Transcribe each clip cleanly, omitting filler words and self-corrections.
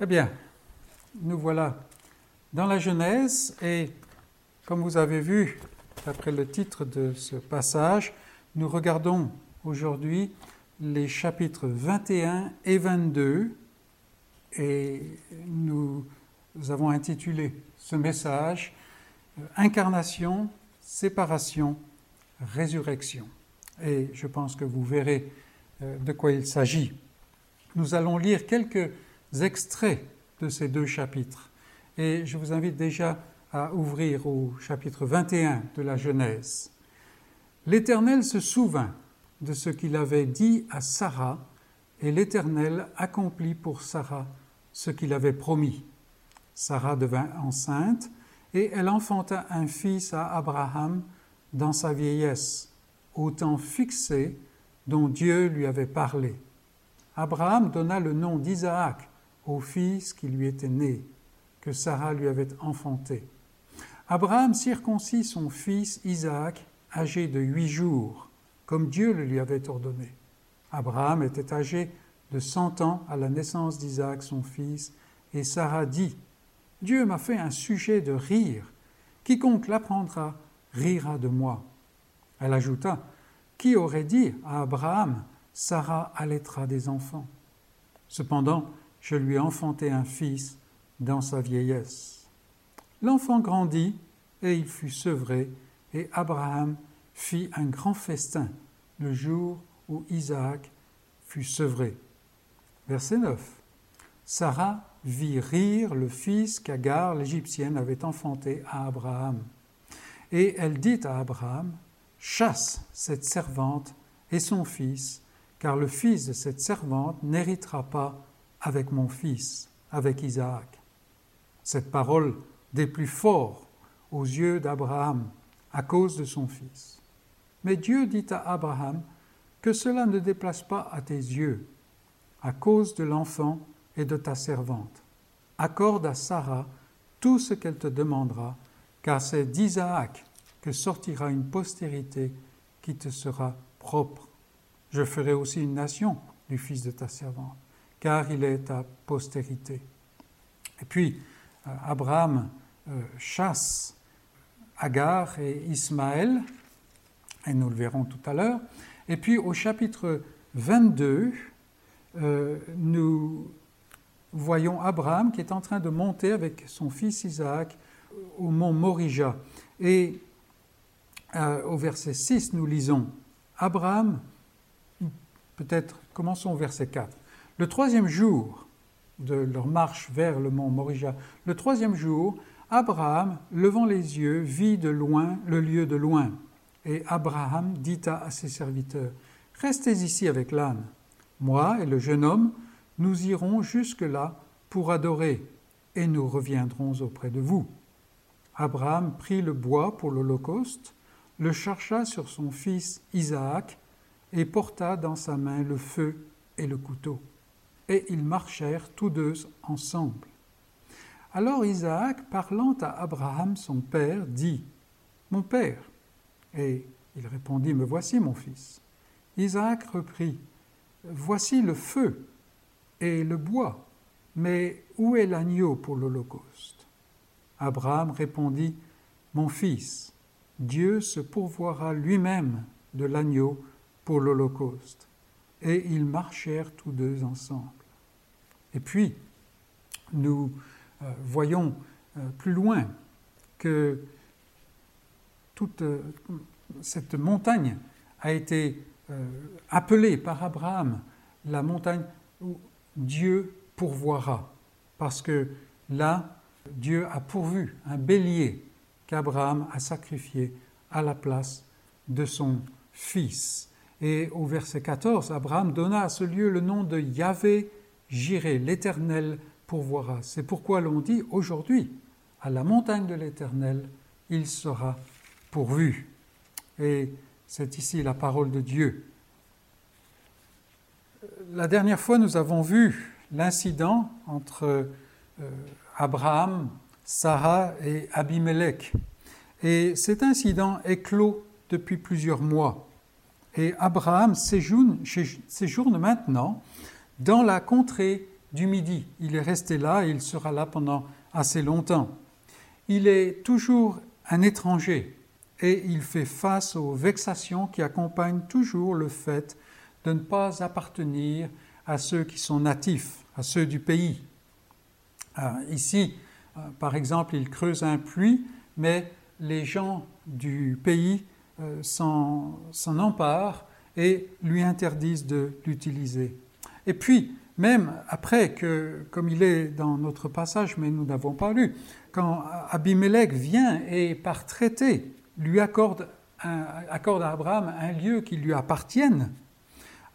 Eh bien, nous voilà dans la Genèse et comme vous avez vu, d'après le titre de ce passage, nous regardons aujourd'hui les chapitres 21 et 22 et nous avons intitulé ce message « Incarnation, séparation, résurrection ». Et je pense que vous verrez de quoi il s'agit. Nous allons lire quelques extraits de ces deux chapitres. Et je vous invite déjà à ouvrir au chapitre 21 de la Genèse. « L'Éternel se souvint de ce qu'il avait dit à Sarah, et l'Éternel accomplit pour Sarah ce qu'il avait promis. Sarah devint enceinte, et elle enfanta un fils à Abraham dans sa vieillesse, au temps fixé dont Dieu lui avait parlé. Abraham donna le nom d'Isaac au fils qui lui était né, que Sarah lui avait enfanté. Abraham circoncit son fils Isaac, âgé de 8 jours, comme Dieu le lui avait ordonné. Abraham était âgé de 100 ans à la naissance d'Isaac, son fils, et Sarah dit, « Dieu m'a fait un sujet de rire. Quiconque l'apprendra rira de moi. » Elle ajouta, « Qui aurait dit à Abraham, Sarah allaitera des enfants. Cependant, je lui ai enfanté un fils dans sa vieillesse. » L'enfant grandit, et il fut sevré, et Abraham fit un grand festin le jour où Isaac fut sevré. Verset 9. Sarah vit rire le fils qu'Agar, l'Égyptienne, avait enfanté à Abraham. Et elle dit à Abraham, « Chasse cette servante et son fils, car le fils de cette servante n'héritera pas avec mon fils, avec Isaac. » Cette parole des plus forts aux yeux d'Abraham à cause de son fils. Mais Dieu dit à Abraham que cela ne déplaise pas à tes yeux, à cause de l'enfant et de ta servante. Accorde à Sarah tout ce qu'elle te demandera, car c'est d'Isaac que sortira une postérité qui te sera propre. Je ferai aussi une nation du fils de ta servante, car il est ta postérité. » Et puis, Abraham chasse Agar et Ismaël, et nous le verrons tout à l'heure. Et puis, au chapitre 22, nous voyons Abraham qui est en train de monter avec son fils Isaac au mont Morija. Et au verset 6, nous lisons Abraham. Peut-être, commençons au verset 4. « Le troisième jour de leur marche vers le mont Morija, le troisième jour, Abraham, levant les yeux, vit de loin le lieu de loin. Et Abraham dit à ses serviteurs, « Restez ici avec l'âne. Moi et le jeune homme, nous irons jusque-là pour adorer, et nous reviendrons auprès de vous. » Abraham prit le bois pour l'holocauste, le chargea sur son fils Isaac, et porta dans sa main le feu et le couteau. Et ils marchèrent tous deux ensemble. Alors Isaac, parlant à Abraham, son père, dit, « Mon père !» Et il répondit, « Me voici, mon fils. » Isaac reprit, « Voici le feu et le bois, mais où est l'agneau pour l'holocauste ?» Abraham répondit, « Mon fils, Dieu se pourvoira lui-même de l'agneau pour l'Holocauste. » Et ils marchèrent tous deux ensemble. Et puis, nous voyons plus loin que toute cette montagne a été appelée par Abraham la montagne où Dieu pourvoira. Parce que là, Dieu a pourvu un bélier qu'Abraham a sacrifié à la place de son fils. Et au verset 14, Abraham donna à ce lieu le nom de Yahvé Jiré, l'Éternel pourvoira. C'est pourquoi l'on dit aujourd'hui, à la montagne de l'Éternel, il sera pourvu. Et c'est ici la parole de Dieu. La dernière fois, nous avons vu l'incident entre Abraham, Sarah et Abimelech. Et cet incident est clos depuis plusieurs mois. Et Abraham séjourne maintenant dans la contrée du midi. Il est resté là et il sera là pendant assez longtemps. Il est toujours un étranger et il fait face aux vexations qui accompagnent toujours le fait de ne pas appartenir à ceux qui sont natifs, à ceux du pays. Ici, par exemple, il creuse un puits, mais les gens du pays s'en emparent et lui interdisent de l'utiliser. Et puis, même après que, comme il est dans notre passage, mais nous n'avons pas lu, quand Abimelech vient et par traité lui accorde à Abraham un lieu qui lui appartienne,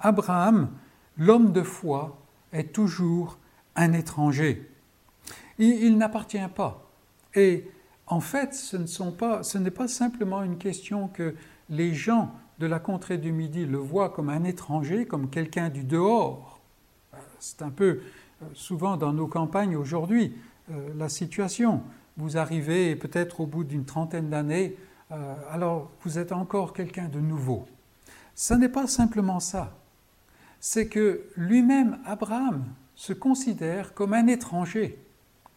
Abraham, l'homme de foi, est toujours un étranger. Il n'appartient pas. Et en fait, ce n'est pas simplement une question que les gens de la contrée du Midi le voient comme un étranger, comme quelqu'un du dehors. C'est un peu souvent dans nos campagnes aujourd'hui la situation. Vous arrivez peut-être au bout d'une 30aine d'années, alors vous êtes encore quelqu'un de nouveau. Ce n'est pas simplement ça. C'est que lui-même, Abraham, se considère comme un étranger.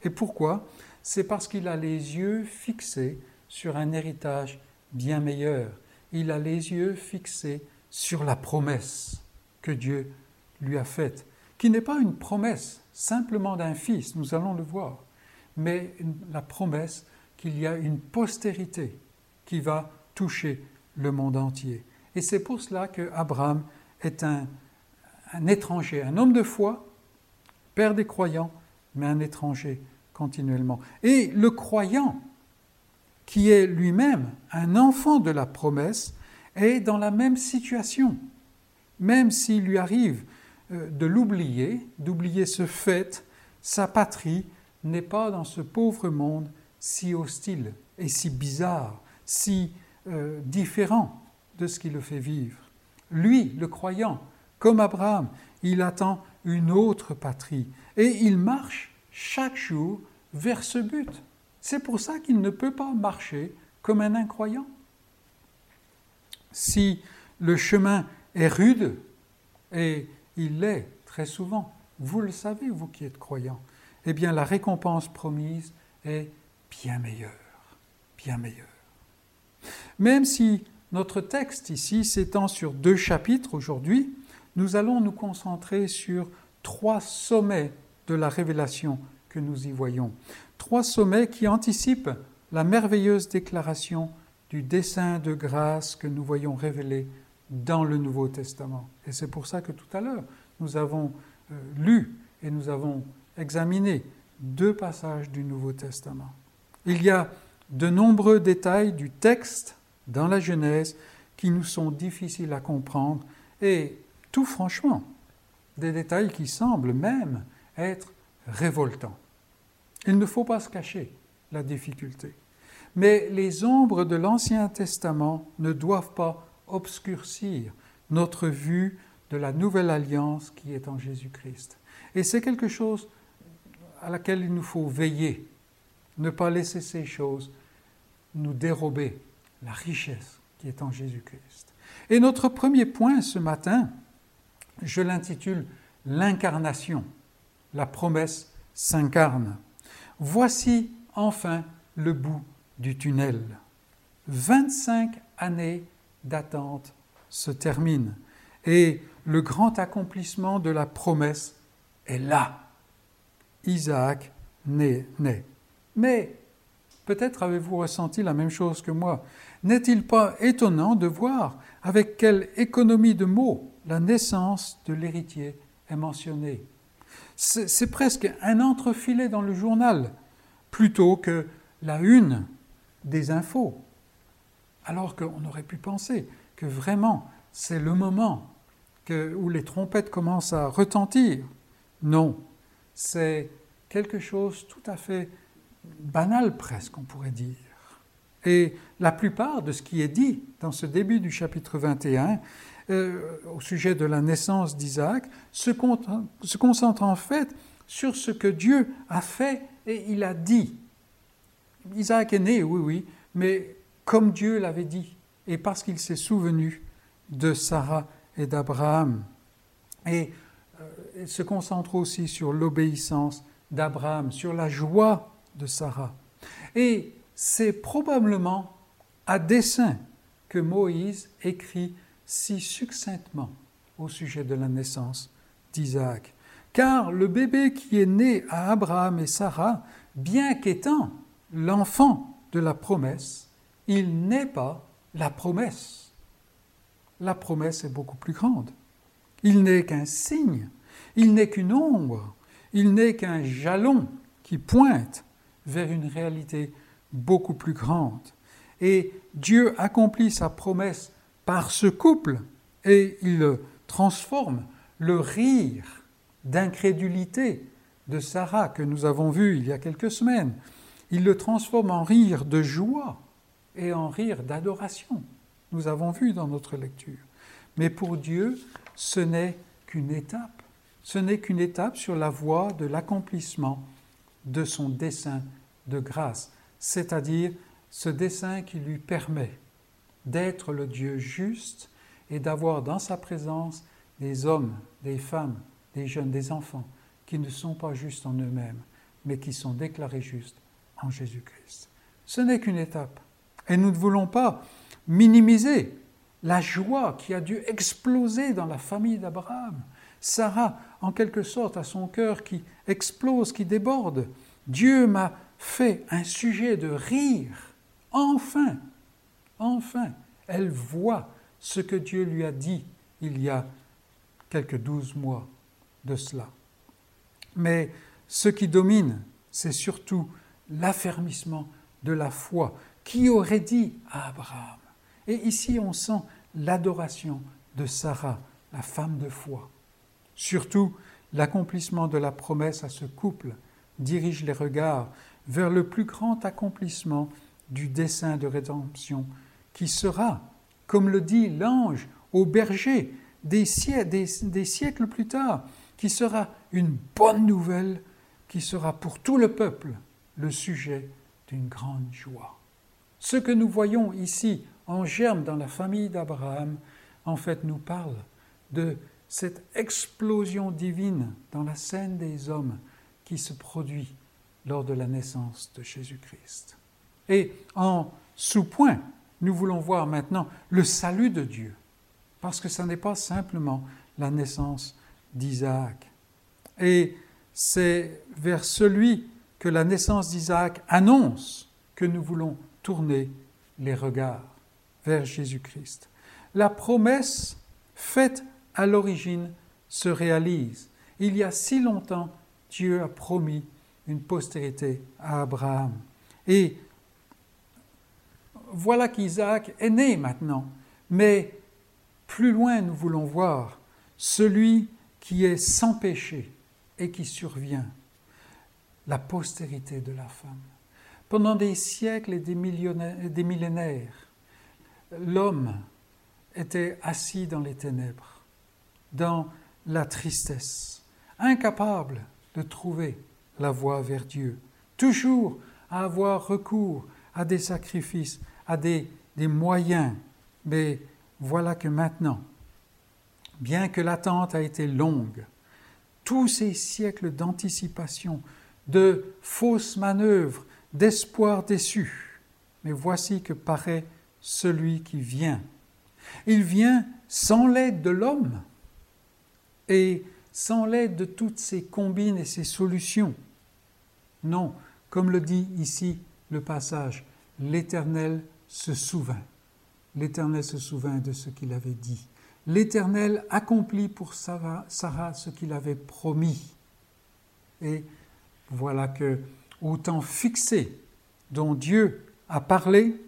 Et pourquoi ? C'est parce qu'il a les yeux fixés sur un héritage bien meilleur. Il a les yeux fixés sur la promesse que Dieu lui a faite, qui n'est pas une promesse simplement d'un fils, nous allons le voir, mais la promesse qu'il y a une postérité qui va toucher le monde entier. Et c'est pour cela que Abraham est un étranger, un homme de foi, père des croyants, mais un étranger continuellement. Et le croyant, qui est lui-même un enfant de la promesse, est dans la même situation, même s'il lui arrive de l'oublier, d'oublier ce fait, sa patrie n'est pas dans ce pauvre monde si hostile et si bizarre, si différent de ce qui le fait vivre. Lui, le croyant, comme Abraham, il attend une autre patrie et il marche chaque jour vers ce but. C'est pour ça qu'il ne peut pas marcher comme un incroyant. Si le chemin est rude, et il l'est très souvent, vous le savez, vous qui êtes croyants, eh bien la récompense promise est bien meilleure, bien meilleure. Même si notre texte ici s'étend sur 2 chapitres aujourd'hui, nous allons nous concentrer sur 3 sommets de la révélation que nous y voyons. 3 sommets qui anticipent la merveilleuse déclaration du dessein de grâce que nous voyons révélé dans le Nouveau Testament. Et c'est pour ça que tout à l'heure, nous avons lu et nous avons examiné 2 passages du Nouveau Testament. Il y a de nombreux détails du texte dans la Genèse qui nous sont difficiles à comprendre et, tout franchement, des détails qui semblent même être révoltants. Il ne faut pas se cacher la difficulté. Mais les ombres de l'Ancien Testament ne doivent pas obscurcir notre vue de la nouvelle alliance qui est en Jésus-Christ. Et c'est quelque chose à laquelle il nous faut veiller, ne pas laisser ces choses nous dérober la richesse qui est en Jésus-Christ. Et notre premier point ce matin, je l'intitule « L'incarnation ». La promesse s'incarne. Voici enfin le bout du tunnel. 25 années d'attente se terminent et le grand accomplissement de la promesse est là. Isaac naît. Mais peut-être avez-vous ressenti la même chose que moi. N'est-il pas étonnant de voir avec quelle économie de mots la naissance de l'héritier est mentionnée ? C'est presque un entrefilet dans le journal, plutôt que la une des infos. Alors qu'on aurait pu penser que vraiment, c'est le moment où les trompettes commencent à retentir. Non, c'est quelque chose tout à fait banal presque, on pourrait dire. Et la plupart de ce qui est dit dans ce début du chapitre 21, au sujet de la naissance d'Isaac, se concentre en fait sur ce que Dieu a fait et il a dit. Isaac est né, oui, mais comme Dieu l'avait dit, et parce qu'il s'est souvenu de Sarah et d'Abraham. Et se concentre aussi sur l'obéissance d'Abraham, sur la joie de Sarah. Et c'est probablement à dessein que Moïse écrit si succinctement au sujet de la naissance d'Isaac. Car le bébé qui est né à Abraham et Sarah, bien qu'étant l'enfant de la promesse, il n'est pas la promesse. La promesse est beaucoup plus grande. Il n'est qu'un signe, il n'est qu'une ombre, il n'est qu'un jalon qui pointe vers une réalité beaucoup plus grande. Et Dieu accomplit sa promesse par ce couple et il transforme le rire d'incrédulité de Sarah que nous avons vu il y a quelques semaines. Il le transforme en rire de joie et en rire d'adoration. Nous avons vu dans notre lecture. Mais pour Dieu, ce n'est qu'une étape. Ce n'est qu'une étape sur la voie de l'accomplissement de son dessein de grâce, c'est-à-dire ce dessein qui lui permet d'être le Dieu juste et d'avoir dans sa présence des hommes, des femmes, des jeunes, des enfants qui ne sont pas justes en eux-mêmes, mais qui sont déclarés justes en Jésus-Christ. Ce n'est qu'une étape. Et nous ne voulons pas minimiser la joie qui a dû exploser dans la famille d'Abraham. Sarah, en quelque sorte, a son cœur qui explose, qui déborde. Dieu m'a fait un sujet de rire. Enfin, elle voit ce que Dieu lui a dit il y a quelques 12 mois de cela. Mais ce qui domine, c'est surtout l'affermissement de la foi. Qui aurait dit à Abraham ? Et ici, on sent l'adoration de Sarah, la femme de foi. Surtout, l'accomplissement de la promesse à ce couple dirige les regards vers le plus grand accomplissement du dessein de rédemption qui sera, comme le dit l'ange au berger des siècles plus tard, qui sera une bonne nouvelle, qui sera pour tout le peuple le sujet d'une grande joie. Ce que nous voyons ici en germe dans la famille d'Abraham, en fait, nous parle de cette explosion divine dans la scène des hommes qui se produit lors de la naissance de Jésus-Christ. Et en sous-point, nous voulons voir maintenant le salut de Dieu, parce que ça n'est pas simplement la naissance d'Isaac. Et c'est vers celui que la naissance d'Isaac annonce que nous voulons tourner les regards, vers Jésus-Christ. La promesse faite à l'origine se réalise. Il y a si longtemps, Dieu a promis une postérité à Abraham. Et voilà qu'Isaac est né maintenant, mais plus loin nous voulons voir celui qui est sans péché et qui survient, la postérité de la femme. Pendant des siècles et des millénaires, l'homme était assis dans les ténèbres, dans la tristesse, incapable de trouver la voie vers Dieu, toujours à avoir recours à des sacrifices, à des moyens. Mais voilà que maintenant, bien que l'attente a été longue, tous ces siècles d'anticipation, de fausses manœuvres, d'espoir déçu, mais voici que paraît celui qui vient. Il vient sans l'aide de l'homme et sans l'aide de toutes ses combines et ses solutions. Non, comme le dit ici le passage, l'Éternel se souvint. L'Éternel se souvint de ce qu'il avait dit. L'Éternel accomplit pour Sarah ce qu'il avait promis. Et voilà que, au temps fixé dont Dieu a parlé,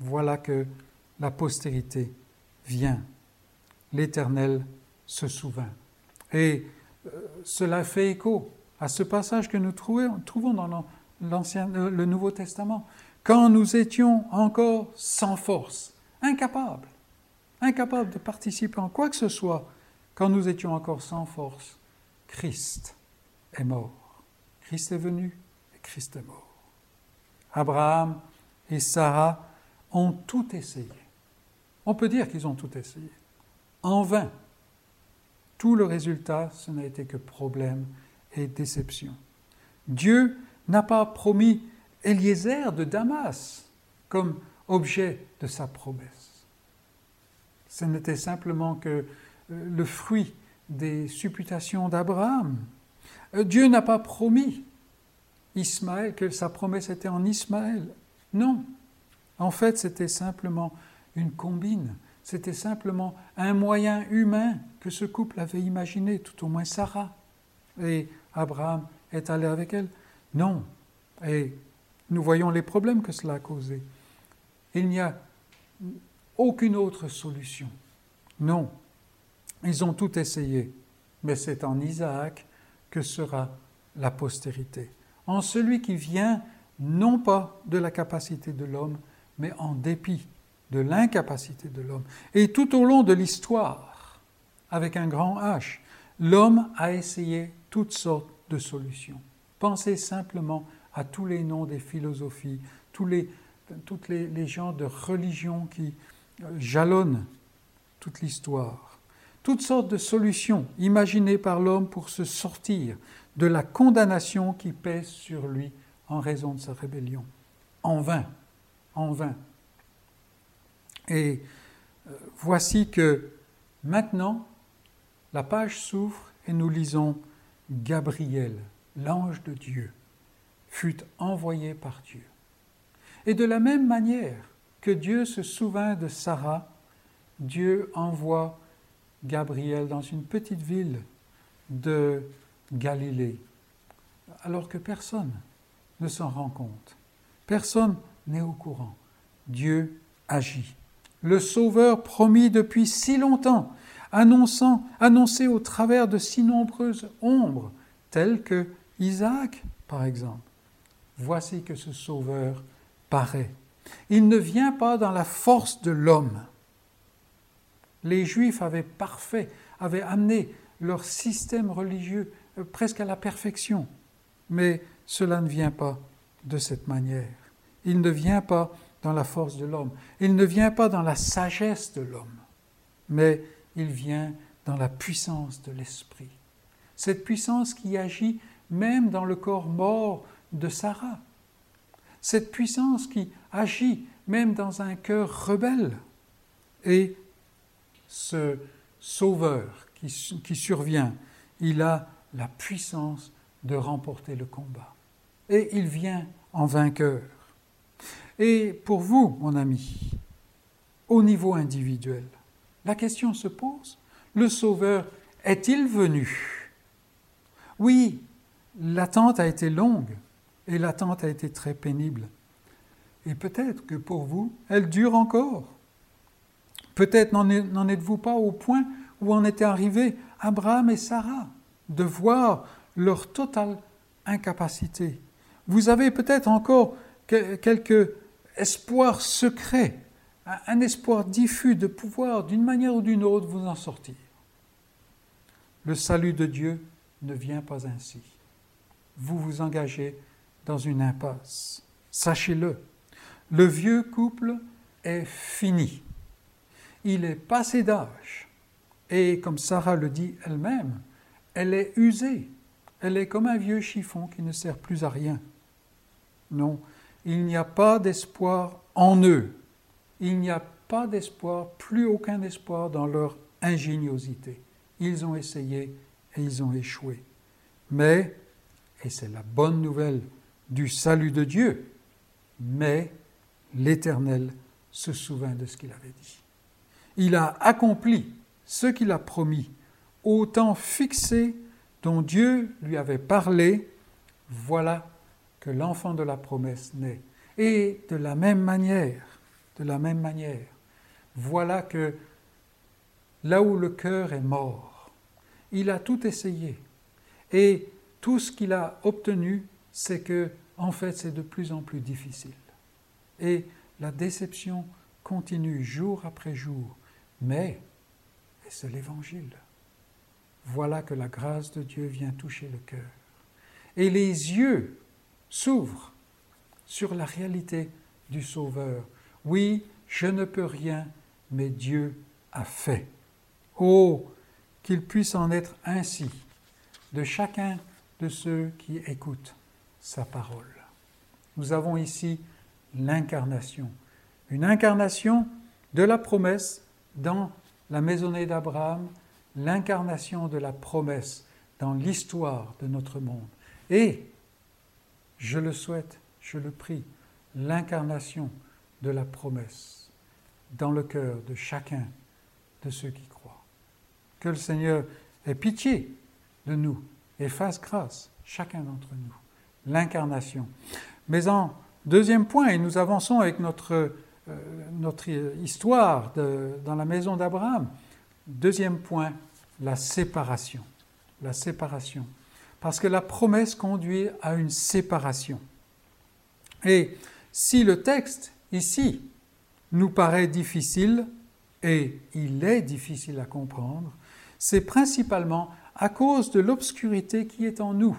voilà que la postérité vient. L'Éternel se souvint. Et cela fait écho à ce passage que nous trouvons dans le Nouveau Testament. Quand nous étions encore sans force, incapables de participer en quoi que ce soit, quand nous étions encore sans force, Christ est mort. Christ est venu et Christ est mort. Abraham et Sarah ont tout essayé. On peut dire qu'ils ont tout essayé. En vain. Tout le résultat, ce n'a été que problème et déception. Dieu n'a pas promis Eliezer de Damas comme objet de sa promesse. Ce n'était simplement que le fruit des supputations d'Abraham. Dieu n'a pas promis Ismaël, que sa promesse était en Ismaël. Non, en fait c'était simplement une combine, c'était simplement un moyen humain que ce couple avait imaginé, tout au moins Sarah. Et Abraham est allé avec elle. Non, et nous voyons les problèmes que cela a causé. Il n'y a aucune autre solution. Non, ils ont tout essayé, mais c'est en Isaac que sera la postérité. En celui qui vient, non pas de la capacité de l'homme, mais en dépit de l'incapacité de l'homme. Et tout au long de l'histoire, avec un grand H, l'homme a essayé toutes sortes de solutions. Pensez simplement à tous les noms des philosophies, toutes les genres de religions qui jalonnent toute l'histoire. Toutes sortes de solutions imaginées par l'homme pour se sortir de la condamnation qui pèse sur lui en raison de sa rébellion. En vain, en vain. Et voici que maintenant, la page s'ouvre et nous lisons « Gabriel, l'ange de Dieu, fut envoyé par Dieu. » Et de la même manière que Dieu se souvint de Sarah, Dieu envoie Gabriel dans une petite ville de Galilée, alors que personne ne s'en rend compte. Personne n'est au courant. Dieu agit. Le Sauveur promis depuis si longtemps, annoncé au travers de si nombreuses ombres, telles que Isaac, par exemple. Voici que ce Sauveur paraît. Il ne vient pas dans la force de l'homme. Les Juifs avaient amené leur système religieux presque à la perfection, mais cela ne vient pas de cette manière. Il ne vient pas dans la force de l'homme, il ne vient pas dans la sagesse de l'homme, mais il vient dans la puissance de l'esprit. Cette puissance qui agit même dans le corps mort de Sarah. Cette puissance qui agit même dans un cœur rebelle. Et ce sauveur qui survient, il a la puissance de remporter le combat. Et il vient en vainqueur. Et pour vous, mon ami, au niveau individuel, la question se pose, le Sauveur est-il venu? Oui, l'attente a été longue et l'attente a été très pénible. Et peut-être que pour vous, elle dure encore. Peut-être n'en êtes-vous pas au point où en étaient arrivés Abraham et Sarah, de voir leur totale incapacité. Vous avez peut-être encore quelque espoir secret, un espoir diffus de pouvoir, d'une manière ou d'une autre, vous en sortir. Le salut de Dieu ne vient pas ainsi. Vous vous engagez dans une impasse. Sachez-le, le vieux couple est fini. Il est passé d'âge. Et comme Sarah le dit elle-même, elle est usée. Elle est comme un vieux chiffon qui ne sert plus à rien. Non, il n'y a pas d'espoir en eux. Il n'y a pas d'espoir, plus aucun espoir dans leur ingéniosité. Ils ont essayé et ils ont échoué. Mais, et c'est la bonne nouvelle du salut de Dieu, mais l'Éternel se souvint de ce qu'il avait dit. Il a accompli ce qu'il a promis au temps fixé dont Dieu lui avait parlé. Voilà que l'enfant de la promesse naît. Et de la même manière, voilà que là où le cœur est mort, il a tout essayé. Et tout ce qu'il a obtenu, c'est que, en fait, c'est de plus en plus difficile. Et la déception continue jour après jour. Mais, et c'est l'Évangile, voilà que la grâce de Dieu vient toucher le cœur. Et les yeux s'ouvrent sur la réalité du Sauveur. Oui, je ne peux rien, mais Dieu a fait. Oh, qu'il puisse en être ainsi de chacun de ceux qui écoutent sa parole. Nous avons ici l'incarnation, une incarnation de la promesse dans la maisonnée d'Abraham, l'incarnation de la promesse dans l'histoire de notre monde. Et, je le souhaite, je le prie, l'incarnation de la promesse dans le cœur de chacun de ceux qui croient. Que le Seigneur ait pitié de nous et fasse grâce, chacun d'entre nous, l'incarnation. Mais en deuxième point, et nous avançons avec notre histoire dans la maison d'Abraham, deuxième point, la séparation. La séparation. Parce que la promesse conduit à une séparation. Et si le texte, ici, nous paraît difficile, et il est difficile à comprendre, c'est principalement à cause de l'obscurité qui est en nous,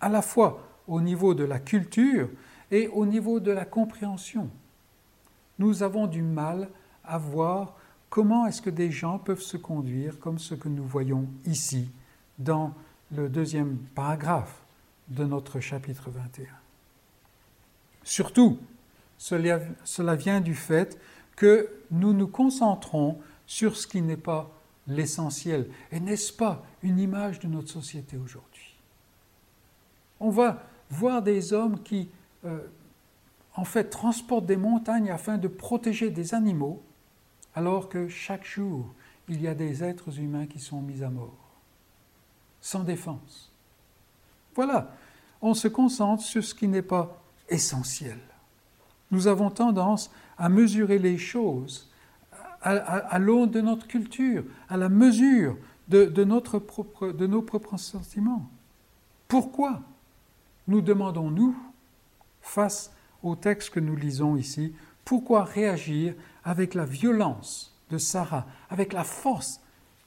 à la fois au niveau de la culture et au niveau de la compréhension. Nous avons du mal à voir comment est-ce que des gens peuvent se conduire comme ce que nous voyons ici, dans le deuxième paragraphe de notre chapitre 21. Surtout, cela vient du fait que nous nous concentrons sur ce qui n'est pas l'essentiel. Et n'est-ce pas une image de notre société aujourd'hui? On va voir des hommes qui, en fait, transportent des montagnes afin de protéger des animaux, alors que chaque jour, il y a des êtres humains qui sont mis à mort, sans défense. Voilà, on se concentre sur ce qui n'est pas essentiel. Nous avons tendance à mesurer les choses à l'aune de notre culture, à la mesure de nos propres sentiments. Pourquoi nous demandons-nous, face au texte que nous lisons ici, pourquoi réagir avec la violence de Sarah, avec la force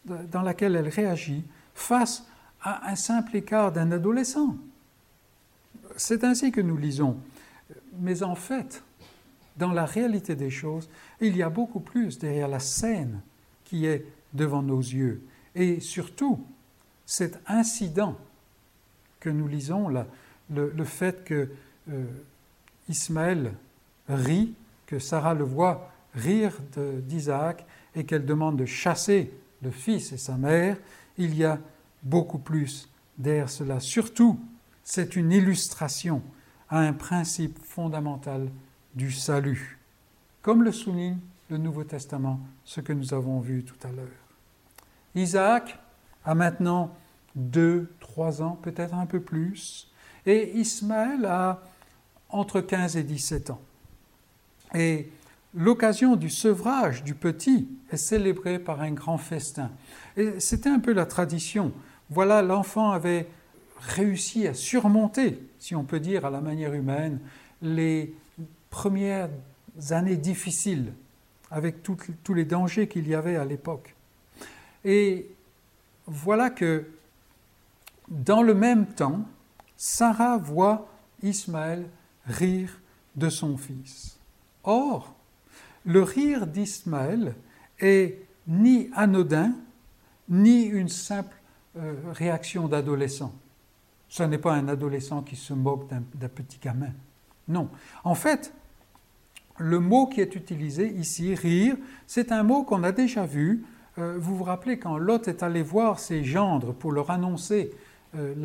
dans laquelle elle réagit face à un simple écart d'un adolescent? C'est ainsi que nous lisons. Mais en fait, dans la réalité des choses, il y a beaucoup plus derrière la scène qui est devant nos yeux. Et surtout, cet incident que nous lisons, là, le fait que Ismaël rit, que Sarah le voit rire d'Isaac et qu'elle demande de chasser le fils et sa mère, il y a beaucoup plus derrière cela. Surtout, c'est une illustration à un principe fondamental du salut, comme le souligne le Nouveau Testament, ce que nous avons vu tout à l'heure. Isaac a maintenant 2, 3 ans, peut-être un peu plus, et Ismaël a entre 15 et 17 ans. Et l'occasion du sevrage du petit est célébrée par un grand festin. Et c'était un peu la tradition. Voilà, l'enfant avait réussi à surmonter, si on peut dire à la manière humaine, les premières années difficiles, avec tous les dangers qu'il y avait à l'époque. Et voilà que, dans le même temps, Sarah voit Ismaël rire de son fils. Or, le rire d'Ismaël est ni anodin, ni une simple réaction d'adolescent. Ce n'est pas un adolescent qui se moque d'un petit gamin. Non. En fait, le mot qui est utilisé ici, « rire », c'est un mot qu'on a déjà vu. Vous vous rappelez quand Lot est allé voir ses gendres pour leur annoncer le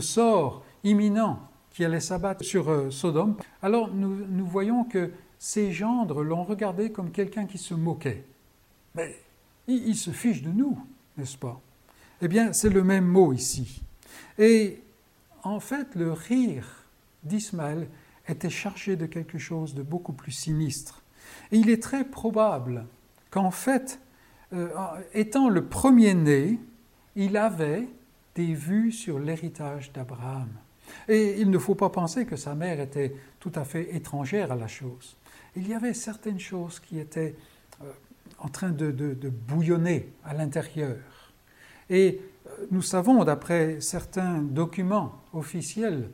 sort imminent qui allait s'abattre sur Sodome. Alors nous voyons que ses gendres l'ont regardé comme quelqu'un qui se moquait. Mais il se fiche de nous, n'est-ce pas? Eh bien, c'est le même mot ici. Et en fait, le rire d'Ismaël était chargé de quelque chose de beaucoup plus sinistre. Et il est très probable qu'en fait, étant le premier-né, il avait des vues sur l'héritage d'Abraham. Et il ne faut pas penser que sa mère était tout à fait étrangère à la chose. Il y avait certaines choses qui étaient en train de bouillonner à l'intérieur. Et nous savons, d'après certains documents officiels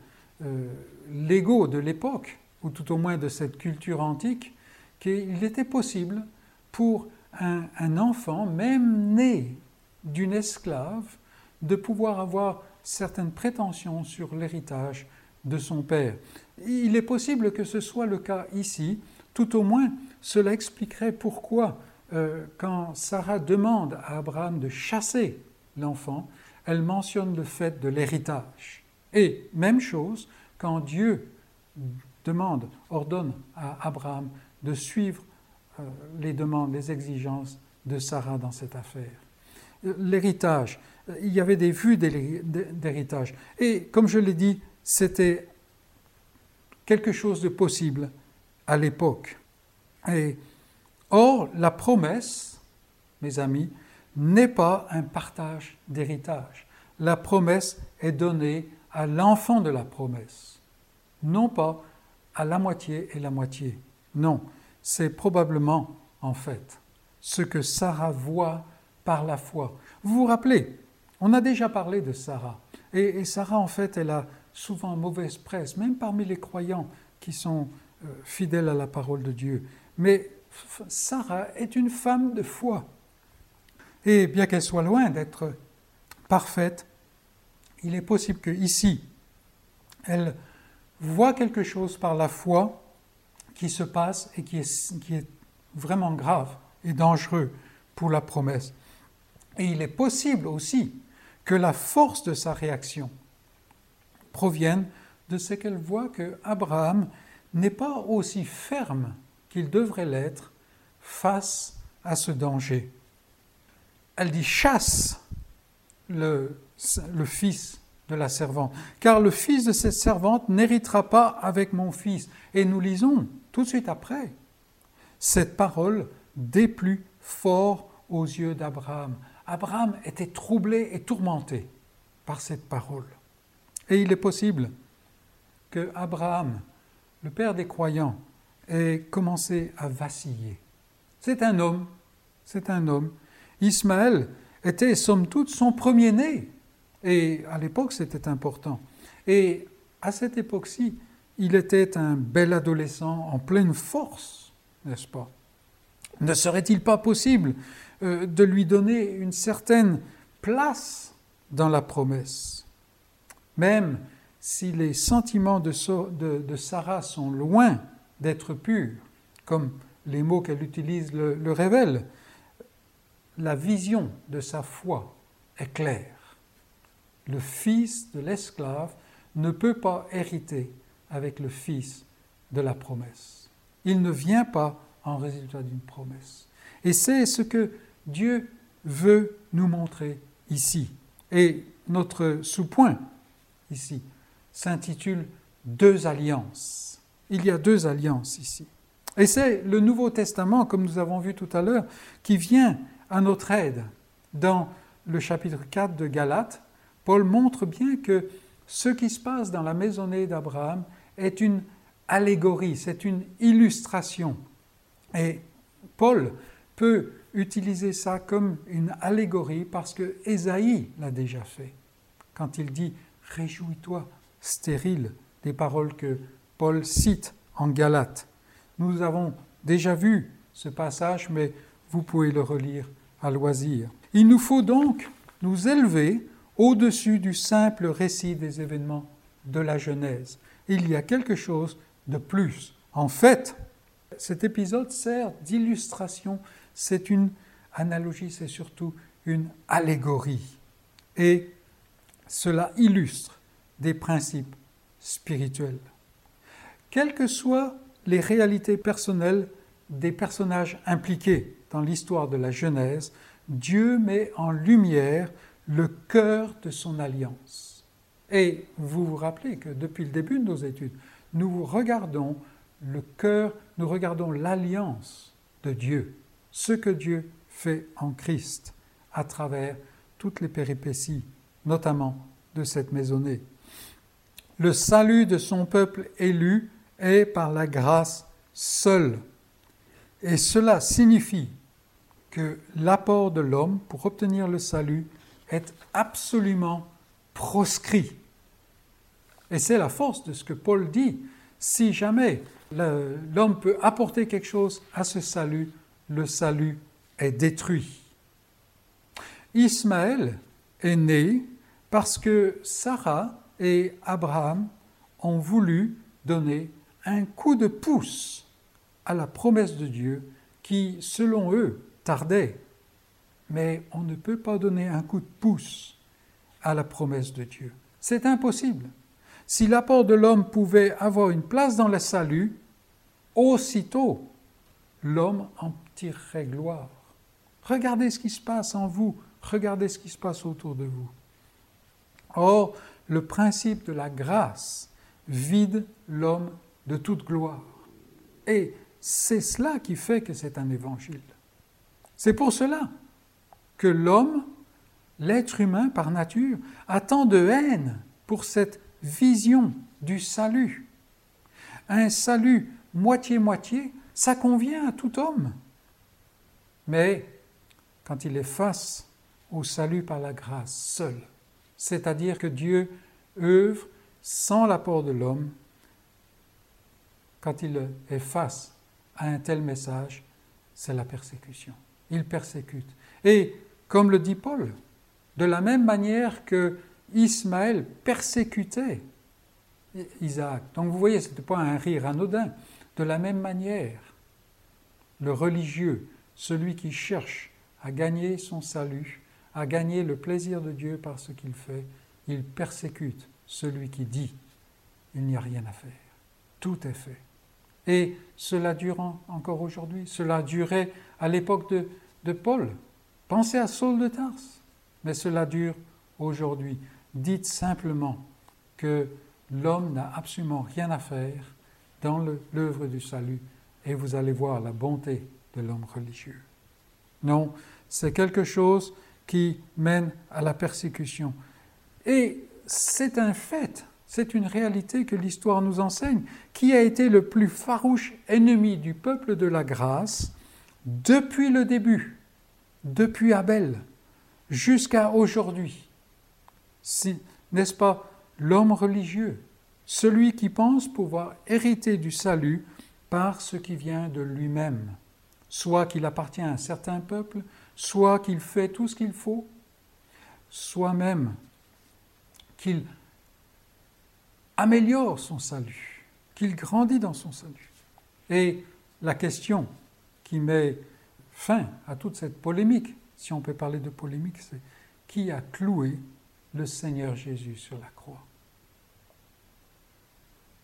légaux de l'époque, ou tout au moins de cette culture antique, qu'il était possible pour un enfant, même né d'une esclave, de pouvoir avoir certaines prétentions sur l'héritage de son père. Il est possible que ce soit le cas ici, tout au moins cela expliquerait pourquoi quand Sarah demande à Abraham de chasser l'enfant, elle mentionne le fait de l'héritage. Et même chose, quand Dieu ordonne à Abraham de suivre les demandes, les exigences de Sarah dans cette affaire. L'héritage, il y avait des vues d'héritage. Et comme je l'ai dit, c'était quelque chose de possible à l'époque. Or, la promesse, mes amis, n'est pas un partage d'héritage. La promesse est donnée à l'enfant de la promesse, non pas à la moitié et la moitié. Non, c'est probablement, en fait, ce que Sarah voit par la foi. Vous vous rappelez, on a déjà parlé de Sarah. Et Sarah, en fait, elle a souvent mauvaise presse, même parmi les croyants qui sont fidèles à la parole de Dieu. Mais Sarah est une femme de foi. Et bien qu'elle soit loin d'être parfaite, il est possible qu'ici, elle voit quelque chose par la foi qui se passe et qui est vraiment grave et dangereux pour la promesse. Et il est possible aussi que la force de sa réaction provienne de ce qu'elle voit que Abraham n'est pas aussi ferme qu'il devrait l'être face à ce danger. Elle dit « chasse le fils de la servante, car le fils de cette servante n'héritera pas avec mon fils. » Et nous lisons tout de suite après, cette parole déplut fort aux yeux d'Abraham. Abraham était troublé et tourmenté par cette parole. Et il est possible que Abraham, le père des croyants, ait commencé à vaciller. C'est un homme. Ismaël était, somme toute, son premier-né. Et à l'époque, c'était important. Et à cette époque-ci, il était un bel adolescent en pleine force, n'est-ce pas? Ne serait-il pas possible de lui donner une certaine place dans la promesse? Même si les sentiments de Sarah sont loin d'être purs, comme les mots qu'elle utilise le révèlent, la vision de sa foi est claire. Le fils de l'esclave ne peut pas hériter avec le fils de la promesse. Il ne vient pas en résultat d'une promesse. Et c'est ce que Dieu veut nous montrer ici. Et notre sous-point ici s'intitule « Deux alliances ». Il y a deux alliances ici. Et c'est le Nouveau Testament, comme nous avons vu tout à l'heure, qui vient à notre aide. Dans le chapitre 4 de Galates, Paul montre bien que ce qui se passe dans la maisonnée d'Abraham est une allégorie, c'est une illustration. Et Paul peut utiliser ça comme une allégorie parce que Ésaïe l'a déjà fait. Quand il dit « Réjouis-toi, stérile », des paroles que Paul cite en Galates. Nous avons déjà vu ce passage, mais vous pouvez le relire à loisir. Il nous faut donc nous élever au-dessus du simple récit des événements de la Genèse. Il y a quelque chose de plus. En fait, cet épisode sert d'illustration, c'est une analogie, c'est surtout une allégorie. Et cela illustre des principes spirituels. Quelles que soient les réalités personnelles des personnages impliqués dans l'histoire de la Genèse, Dieu met en lumière le cœur de son alliance. Et vous vous rappelez que depuis le début de nos études, nous regardons le cœur, nous regardons l'alliance de Dieu, ce que Dieu fait en Christ à travers toutes les péripéties, notamment de cette maisonnée. Le salut de son peuple élu est par la grâce seule. Et cela signifie que l'apport de l'homme pour obtenir le salut est absolument proscrit. Et c'est la force de ce que Paul dit. Si jamais l'homme peut apporter quelque chose à ce salut, le salut est détruit. Ismaël est né parce que Sarah et Abraham ont voulu donner un coup de pouce à la promesse de Dieu qui, selon eux, tardait. Mais on ne peut pas donner un coup de pouce à la promesse de Dieu. C'est impossible. Si l'apport de l'homme pouvait avoir une place dans le salut, aussitôt, l'homme en tirerait gloire. Regardez ce qui se passe en vous, regardez ce qui se passe autour de vous. Or, le principe de la grâce vide l'homme de toute gloire. Et c'est cela qui fait que c'est un évangile. C'est pour cela que l'homme, l'être humain par nature, a tant de haine pour cette vision du salut. Un salut moitié-moitié, ça convient à tout homme. Mais quand il est face au salut par la grâce seul, c'est-à-dire que Dieu œuvre sans l'apport de l'homme, quand il est face à un tel message, c'est la persécution. Il persécute. Et comme le dit Paul, de la même manière que Ismaël persécutait Isaac. Donc vous voyez, ce n'était pas un rire anodin. De la même manière, le religieux, celui qui cherche à gagner son salut, à gagner le plaisir de Dieu par ce qu'il fait, il persécute celui qui dit « il n'y a rien à faire, tout est fait ». Et cela dure encore aujourd'hui, cela durait à l'époque de Paul. Pensez à Saul de Tarse, mais cela dure aujourd'hui. Dites simplement que l'homme n'a absolument rien à faire dans l'œuvre du salut et vous allez voir la bonté de l'homme religieux. Non, c'est quelque chose qui mène à la persécution. Et c'est un fait, c'est une réalité que l'histoire nous enseigne. Qui a été le plus farouche ennemi du peuple de la grâce depuis le début, depuis Abel, jusqu'à aujourd'hui? N'est-ce pas l'homme religieux, celui qui pense pouvoir hériter du salut par ce qui vient de lui-même, soit qu'il appartient à un certain peuple, soit qu'il fait tout ce qu'il faut, soit même qu'il améliore son salut, qu'il grandit dans son salut. Et la question qui met fin à toute cette polémique, si on peut parler de polémique, c'est qui a cloué le Seigneur Jésus sur la croix?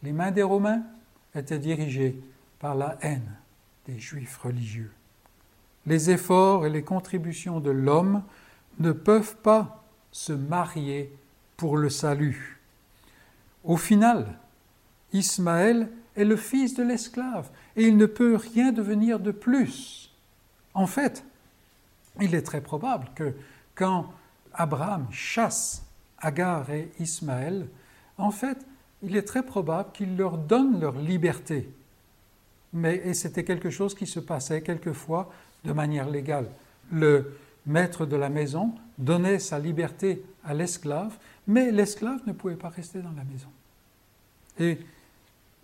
Les mains des Romains étaient dirigées par la haine des Juifs religieux. Les efforts et les contributions de l'homme ne peuvent pas se marier pour le salut. Au final, Ismaël est le fils de l'esclave et il ne peut rien devenir de plus. En fait, il est très probable que quand Abraham chasse Agar et Ismaël, en fait, il est très probable qu'il leur donne leur liberté. Et c'était quelque chose qui se passait quelquefois de manière légale. Le maître de la maison donnait sa liberté à l'esclave, mais l'esclave ne pouvait pas rester dans la maison. Et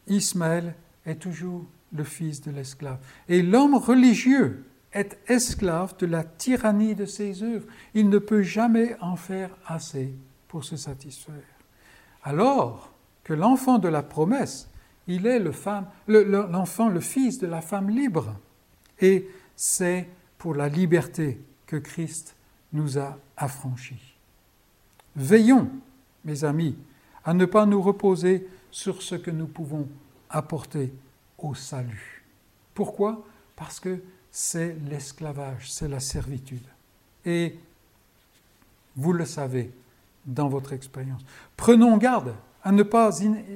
Ismaël est toujours le fils de l'esclave. Et l'homme religieux est esclave de la tyrannie de ses œuvres. Il ne peut jamais en faire assez pour se satisfaire. Alors que l'enfant de la promesse, il est le fils de la femme libre. Et c'est pour la liberté que Christ nous a affranchis. Veillons, mes amis, à ne pas nous reposer sur ce que nous pouvons apporter au salut. Pourquoi? Parce que c'est l'esclavage, c'est la servitude. Et vous le savez dans votre expérience. Prenons garde à ne pas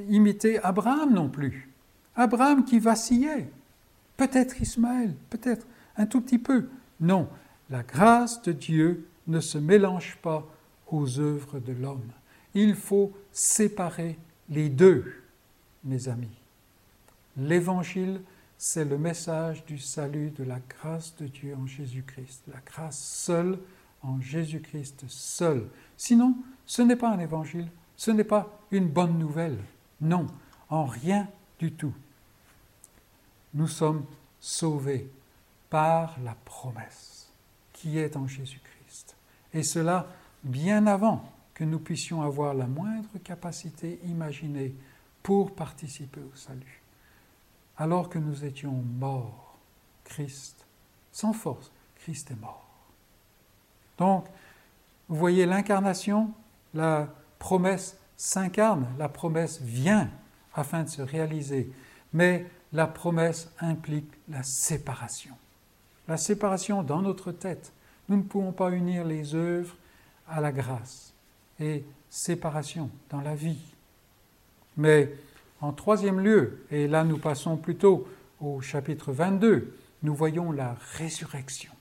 imiter Abraham non plus. Abraham qui vacillait, peut-être Ismaël, peut-être un tout petit peu. Non, la grâce de Dieu ne se mélange pas aux œuvres de l'homme. Il faut séparer les deux, mes amis. L'Évangile, c'est le message du salut de la grâce de Dieu en Jésus-Christ, la grâce seule en Jésus-Christ seul. Sinon, ce n'est pas un évangile. Ce n'est pas une bonne nouvelle, non, en rien du tout. Nous sommes sauvés par la promesse. qui est en Jésus-Christ. Et cela bien avant que nous puissions avoir la moindre capacité imaginée pour participer au salut. Alors que nous étions morts, Christ, sans force, Christ est mort. Donc, vous voyez l'incarnation, la promesse s'incarne, la promesse vient afin de se réaliser, mais la promesse implique la séparation. La séparation dans notre tête. Nous ne pouvons pas unir les œuvres à la grâce. Et séparation dans la vie. Mais en troisième lieu, et là nous passons plutôt au chapitre 22, nous voyons la résurrection.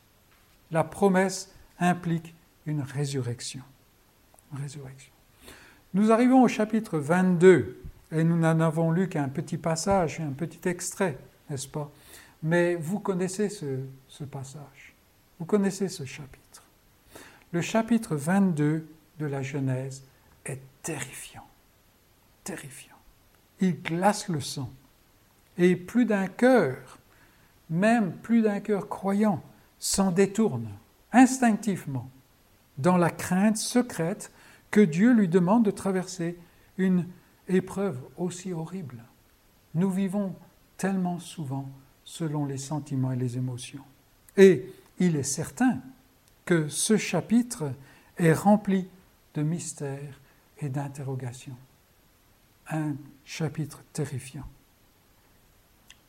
La promesse implique une résurrection. Nous arrivons au chapitre 22, et nous n'en avons lu qu'un petit passage, un petit extrait, n'est-ce pas ? Mais vous connaissez ce passage, vous connaissez ce chapitre. Le chapitre 22 de la Genèse est terrifiant, terrifiant. Il glace le sang. Et plus d'un cœur, même plus d'un cœur croyant, s'en détourne instinctivement dans la crainte secrète que Dieu lui demande de traverser une épreuve aussi horrible. Nous vivons tellement souvent selon les sentiments et les émotions. Et il est certain que ce chapitre est rempli de mystères et d'interrogations. Un chapitre terrifiant.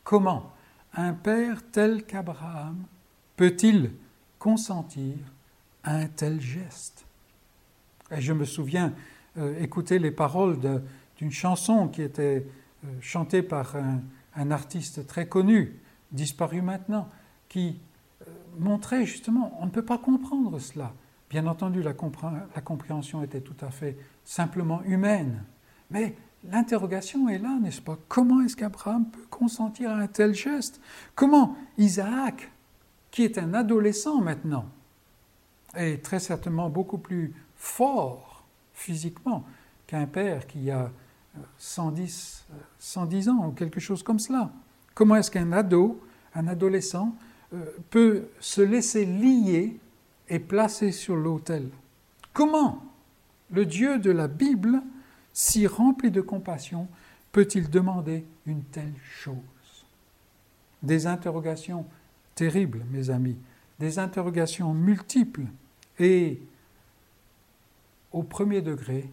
Comment un père tel qu'Abraham peut-il consentir à un tel geste ? Et je me souviens écouter les paroles d'une chanson qui était chantée par un artiste très connu, disparu maintenant, qui montrait justement, on ne peut pas comprendre cela. Bien entendu, la compréhension était tout à fait simplement humaine, mais l'interrogation est là, n'est-ce pas ? Comment est-ce qu'Abraham peut consentir à un tel geste ? Comment Isaac, qui est un adolescent maintenant, et très certainement beaucoup plus fort physiquement qu'un père qui a 110 ans ou quelque chose comme cela. Comment est-ce qu'un adolescent, peut se laisser lier et placer sur l'autel ? Comment le Dieu de la Bible, si rempli de compassion, peut-il demander une telle chose ? Des interrogations terribles, mes amis, des interrogations multiples et, au premier degré,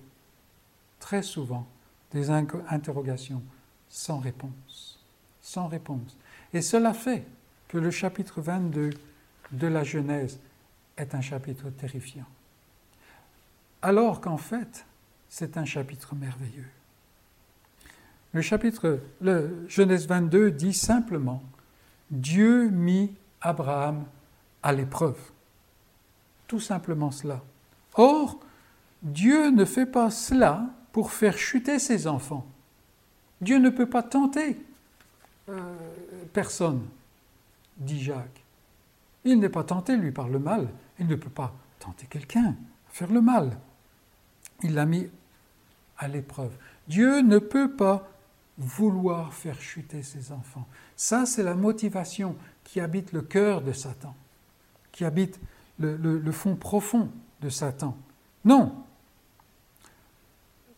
très souvent, des interrogations sans réponse, Et cela fait que le chapitre 22 de la Genèse est un chapitre terrifiant. Alors qu'en fait, c'est un chapitre merveilleux. Le Genèse 22 dit simplement « Dieu mit Abraham à l'épreuve ». Tout simplement cela. Or, Dieu ne fait pas cela pour faire chuter ses enfants. Dieu ne peut pas tenter personne, dit Jacques. Il n'est pas tenté, lui, par le mal. Il ne peut pas tenter quelqu'un, faire le mal. Il l'a mis à l'épreuve. Dieu ne peut pas vouloir faire chuter ses enfants. Ça, c'est la motivation qui habite le cœur de Satan, qui habite le fond profond de Satan. Non,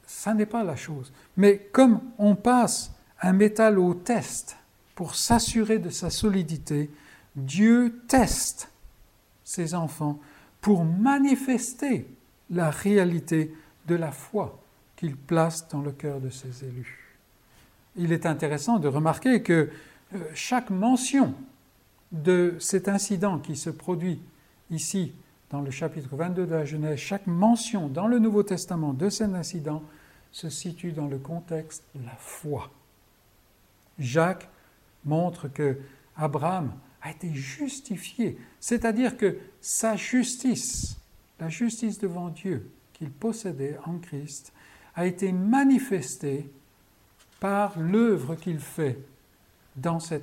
ça n'est pas la chose. Mais comme on passe un métal au test pour s'assurer de sa solidité, Dieu teste ses enfants pour manifester la réalité de la foi qu'il place dans le cœur de ses élus. Il est intéressant de remarquer que chaque mention de cet incident qui se produit ici, dans le chapitre 22 de la Genèse, chaque mention dans le Nouveau Testament de cet incident se situe dans le contexte de la foi. Jacques montre que Abraham a été justifié, c'est-à-dire que sa justice, la justice devant Dieu qu'il possédait en Christ, a été manifestée par l'œuvre qu'il fait dans ce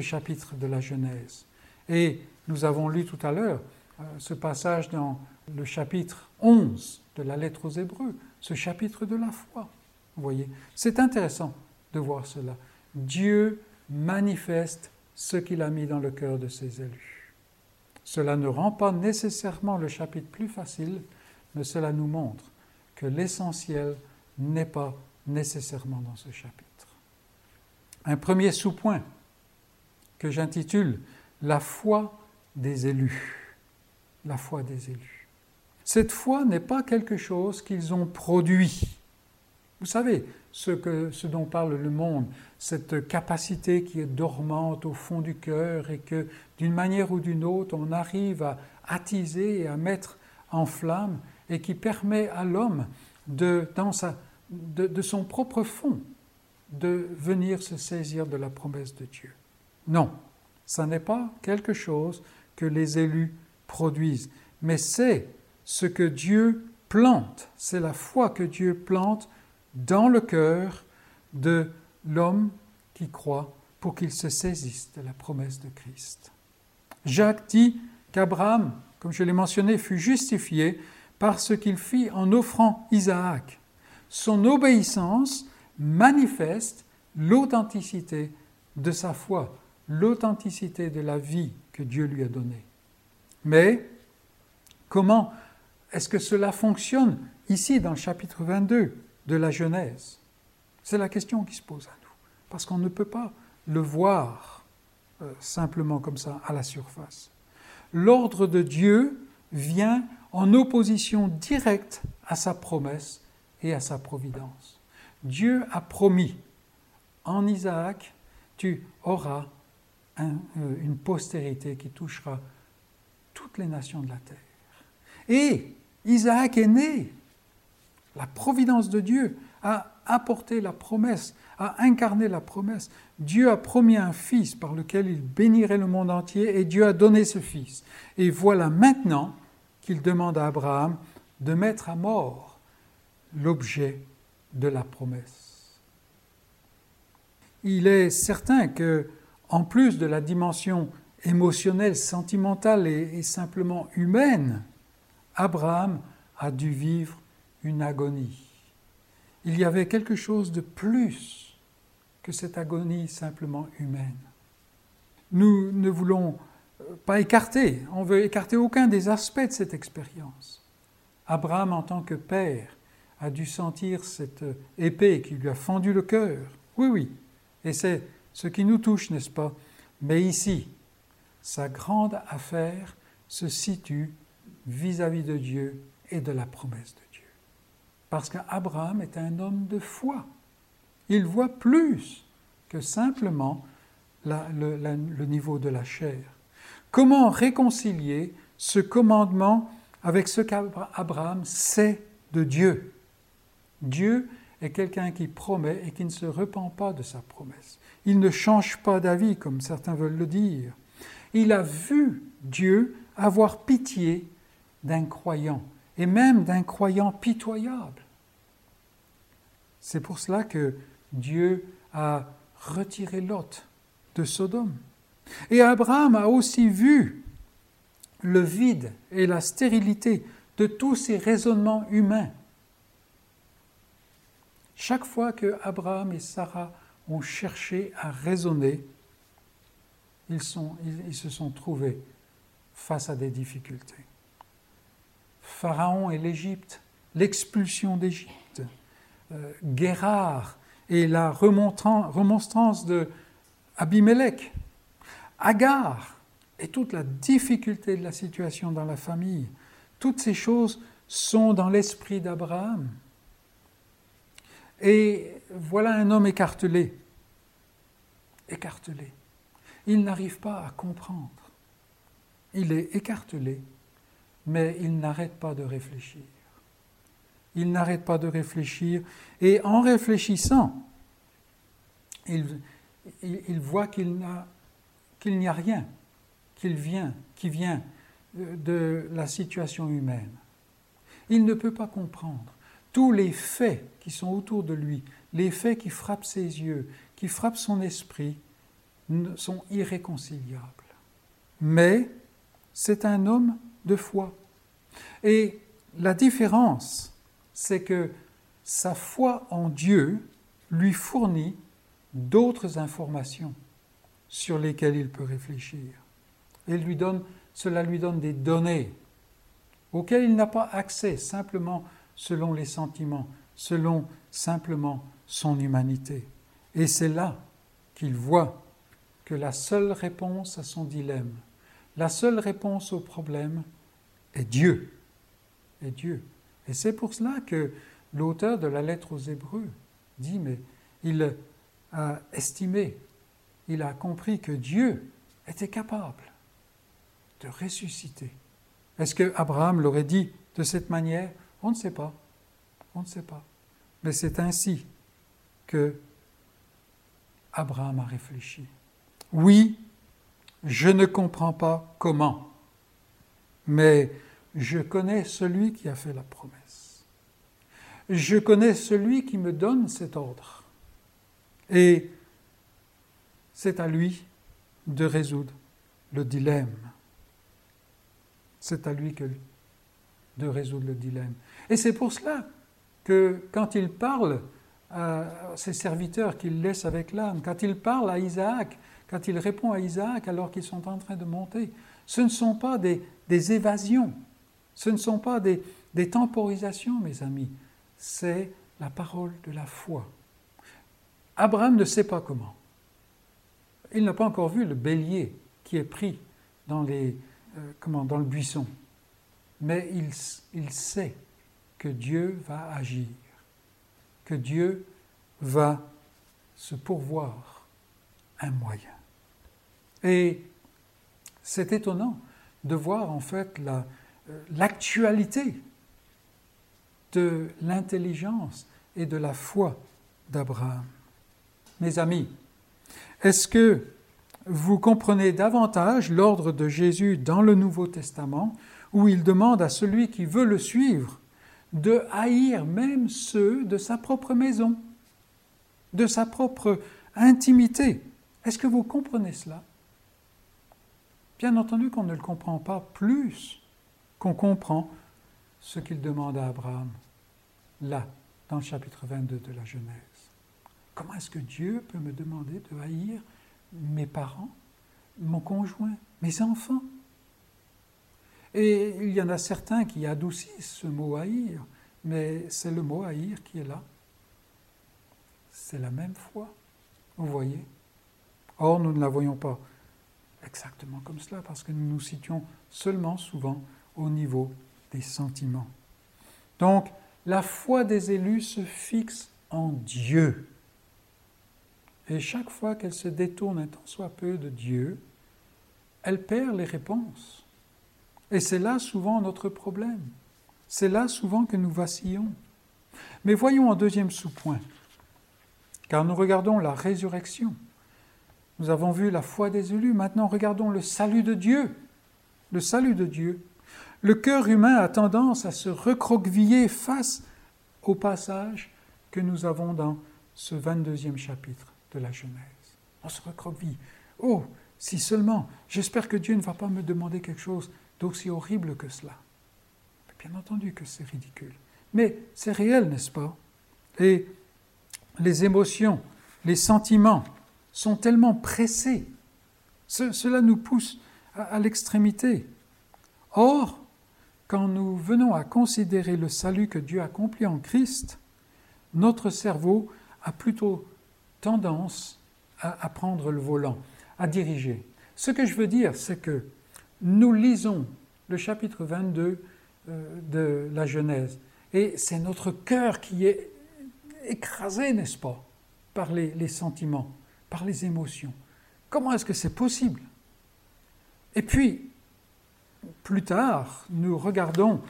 chapitre de la Genèse. Et nous avons lu tout à l'heure ce passage dans le chapitre 11 de la lettre aux Hébreux, ce chapitre de la foi. Vous voyez, c'est intéressant de voir cela. Dieu manifeste ce qu'il a mis dans le cœur de ses élus. Cela ne rend pas nécessairement le chapitre plus facile, mais cela nous montre que l'essentiel n'est pas nécessairement dans ce chapitre. Un premier sous-point que j'intitule « La foi des élus ». La foi des élus. Cette foi n'est pas quelque chose qu'ils ont produit. Vous savez, ce dont parle le monde, cette capacité qui est dormante au fond du cœur et que, d'une manière ou d'une autre, on arrive à attiser et à mettre en flamme et qui permet à l'homme, de son propre fond, de venir se saisir de la promesse de Dieu. Non, ça n'est pas quelque chose que les élus produisent, mais c'est ce que Dieu plante, c'est la foi que Dieu plante dans le cœur de l'homme qui croit pour qu'il se saisisse de la promesse de Christ. Jacques dit qu'Abraham, comme je l'ai mentionné, fut justifié par ce qu'il fit en offrant Isaac. Son obéissance manifeste l'authenticité de sa foi, l'authenticité de la vie que Dieu lui a donnée. Mais comment est-ce que cela fonctionne ici dans le chapitre 22 ? De la Genèse. C'est la question qui se pose à nous, parce qu'on ne peut pas le voir simplement comme ça, à la surface. L'ordre de Dieu vient en opposition directe à sa promesse et à sa providence. Dieu a promis, en Isaac, tu auras une postérité qui touchera toutes les nations de la terre. Et Isaac est né. La providence de Dieu a apporté la promesse, a incarné la promesse. Dieu a promis un fils par lequel il bénirait le monde entier et Dieu a donné ce fils. Et voilà maintenant qu'il demande à Abraham de mettre à mort l'objet de la promesse. Il est certain que, en plus de la dimension émotionnelle, sentimentale et simplement humaine, Abraham a dû vivre une agonie. Il y avait quelque chose de plus que cette agonie simplement humaine. Nous ne voulons pas écarter, on veut écarter aucun des aspects de cette expérience. Abraham, en tant que père, a dû sentir cette épée qui lui a fendu le cœur. Oui, oui, et c'est ce qui nous touche, n'est-ce pas ? Mais ici, sa grande affaire se situe vis-à-vis de Dieu et de la promesse de Dieu. Parce qu'Abraham est un homme de foi. Il voit plus que simplement le niveau de la chair. Comment réconcilier ce commandement avec ce qu'Abraham sait de Dieu ? Dieu est quelqu'un qui promet et qui ne se repent pas de sa promesse. Il ne change pas d'avis, comme certains veulent le dire. Il a vu Dieu avoir pitié d'un croyant, et même d'un croyant pitoyable. C'est pour cela que Dieu a retiré Lot de Sodome. Et Abraham a aussi vu le vide et la stérilité de tous ces raisonnements humains. Chaque fois que Abraham et Sarah ont cherché à raisonner, ils se sont trouvés face à des difficultés. Pharaon et l'Égypte, l'expulsion d'Égypte, Guérard et la remonstrance d'Abimélec, Agar et toute la difficulté de la situation dans la famille. Toutes ces choses sont dans l'esprit d'Abraham. Et voilà un homme écartelé. Écartelé. Il n'arrive pas à comprendre. Il est écartelé. Mais il n'arrête pas de réfléchir. Il n'arrête pas de réfléchir. Et en réfléchissant, il voit qu'il n'y a rien qui vient de la situation humaine. Il ne peut pas comprendre tous les faits qui sont autour de lui, les faits qui frappent ses yeux, qui frappent son esprit, sont irréconciliables. Mais c'est un homme de foi. Et la différence, c'est que sa foi en Dieu lui fournit d'autres informations sur lesquelles il peut réfléchir. Elle lui donne Cela lui donne des données auxquelles il n'a pas accès, simplement selon les sentiments, selon simplement son humanité. Et c'est là qu'il voit que la seule réponse à son dilemme, la seule réponse au problème est Dieu. Est Dieu. Et c'est pour cela que l'auteur de la lettre aux Hébreux dit, mais il a estimé, il a compris que Dieu était capable de ressusciter. Est-ce que Abraham l'aurait dit de cette manière? On ne sait pas. On ne sait pas. Mais c'est ainsi que Abraham a réfléchi. Oui, je ne comprends pas comment, mais je connais celui qui a fait la promesse. Je connais celui qui me donne cet ordre. Et c'est à lui de résoudre le dilemme. C'est à lui de résoudre le dilemme. Et c'est pour cela que quand il parle à ses serviteurs qu'il laisse avec l'âne, quand il parle à Isaac, quand il répond à Isaac alors qu'ils sont en train de monter, ce ne sont pas des évasions, ce ne sont pas des temporisations, mes amis, c'est la parole de la foi. Abraham ne sait pas comment. Il n'a pas encore vu le bélier qui est pris dans le buisson. Mais il sait que Dieu va agir, que Dieu va se pourvoir un moyen. Et c'est étonnant de voir en fait l'actualité de l'intelligence et de la foi d'Abraham. Mes amis, est-ce que vous comprenez davantage l'ordre de Jésus dans le Nouveau Testament, où il demande à celui qui veut le suivre de haïr même ceux de sa propre maison, de sa propre intimité? Est-ce que vous comprenez cela? Bien entendu qu'on ne le comprend pas plus qu'on comprend ce qu'il demande à Abraham, là, dans le chapitre 22 de la Genèse. Comment est-ce que Dieu peut me demander de haïr mes parents, mon conjoint, mes enfants? Et il y en a certains qui adoucissent ce mot « haïr », mais c'est le mot « haïr » qui est là. C'est la même foi, vous voyez. Or, nous ne la voyons pas exactement comme cela, parce que nous nous situons seulement souvent au niveau des sentiments. Donc, la foi des élus se fixe en Dieu. Et chaque fois qu'elle se détourne un tant soit peu de Dieu, elle perd les réponses. Et c'est là souvent notre problème. C'est là souvent que nous vacillons. Mais voyons un deuxième sous-point. Car nous regardons la résurrection. Nous avons vu la foi des élus. Maintenant, regardons le salut de Dieu. Le salut de Dieu. Le cœur humain a tendance à se recroqueviller face au passage que nous avons dans ce 22e chapitre de la Genèse. On se recroqueville. Oh, si seulement, j'espère que Dieu ne va pas me demander quelque chose d'aussi horrible que cela. Bien entendu que c'est ridicule, mais c'est réel, n'est-ce pas? Et les émotions, les sentiments sont tellement pressés. Cela nous pousse à l'extrémité. Or, quand nous venons à considérer le salut que Dieu accomplit en Christ, notre cerveau a plutôt tendance à prendre le volant, à diriger. Ce que je veux dire, c'est que nous lisons le chapitre 22 de la Genèse, et c'est notre cœur qui est écrasé, n'est-ce pas, par les sentiments, par les émotions. Comment est-ce que c'est possible? Et puis, plus tard, nous regardons,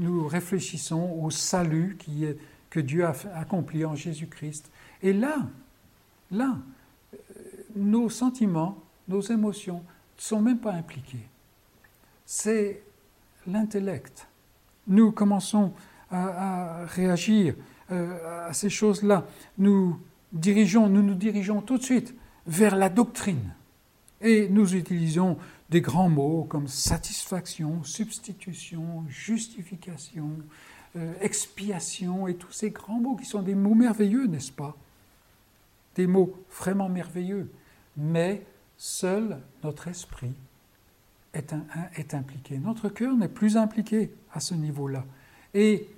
nous réfléchissons au salut que Dieu a accompli en Jésus-Christ. Et là, nos sentiments, nos émotions ne sont même pas impliqués. C'est l'intellect. Nous commençons à réagir à ces choses-là. Nous nous dirigeons tout de suite vers la doctrine. Et nous utilisons des grands mots comme satisfaction, substitution, justification, expiation, et tous ces grands mots qui sont des mots merveilleux, n'est-ce pas? Des mots vraiment merveilleux. Mais seul notre esprit est impliqué. Notre cœur n'est plus impliqué à ce niveau-là. Et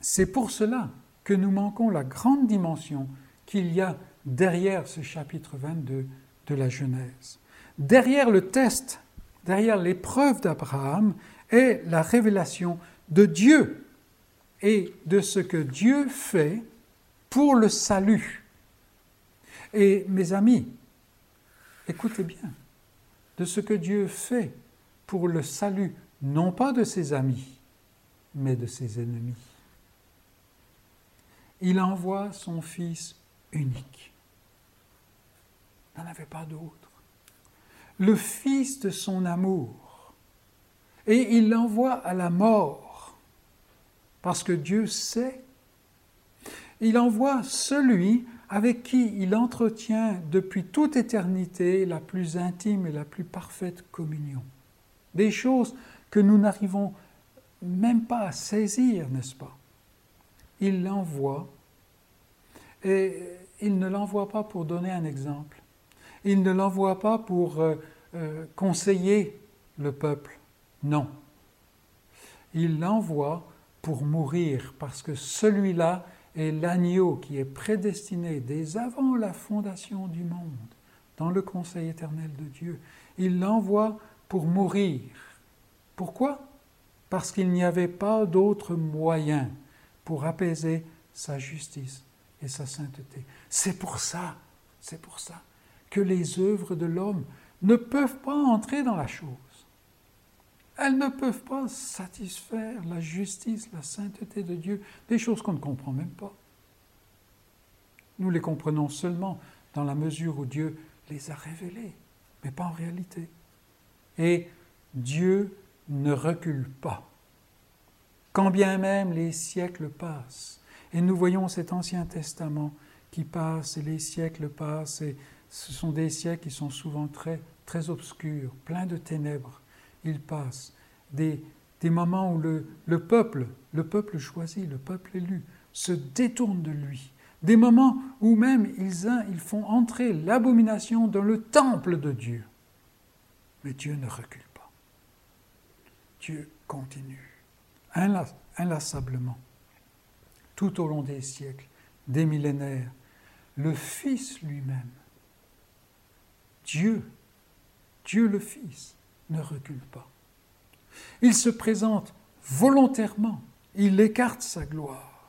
c'est pour cela que nous manquons la grande dimension qu'il y a derrière ce chapitre 22 de la Genèse. Derrière le test, derrière l'épreuve d'Abraham, est la révélation de Dieu et de ce que Dieu fait pour le salut. Et mes amis, écoutez bien, de ce que Dieu fait pour le salut, non pas de ses amis, mais de ses ennemis. Il envoie son Fils unique. Il n'en avait pas d'autre. Le Fils de son amour. Et il l'envoie à la mort, parce que Dieu sait. Il envoie celui avec qui il entretient depuis toute éternité la plus intime et la plus parfaite communion. Des choses que nous n'arrivons même pas à saisir, n'est-ce pas? Il l'envoie, et il ne l'envoie pas pour donner un exemple. Il ne l'envoie pas pour conseiller le peuple, non. Il l'envoie pour mourir, parce que celui-là est l'agneau qui est prédestiné dès avant la fondation du monde, dans le conseil éternel de Dieu. Il l'envoie pour mourir. Pourquoi ? Parce qu'il n'y avait pas d'autre moyen pour apaiser sa justice et sa sainteté. C'est pour ça que les œuvres de l'homme ne peuvent pas entrer dans la chose. Elles ne peuvent pas satisfaire la justice, la sainteté de Dieu, des choses qu'on ne comprend même pas. Nous les comprenons seulement dans la mesure où Dieu les a révélées, mais pas en réalité. Et Dieu ne recule pas. Quand bien même les siècles passent, et nous voyons cet Ancien Testament qui passe, et les siècles passent, et ce sont des siècles qui sont souvent très, très obscurs, pleins de ténèbres. Ils passent des moments où le peuple choisi, le peuple élu, se détourne de lui. Des moments où même ils font entrer l'abomination dans le temple de Dieu. Mais Dieu ne recule pas. Dieu continue, inlassablement, tout au long des siècles, des millénaires. Le Fils lui-même, Dieu le Fils, ne recule pas. Il se présente volontairement, il écarte sa gloire,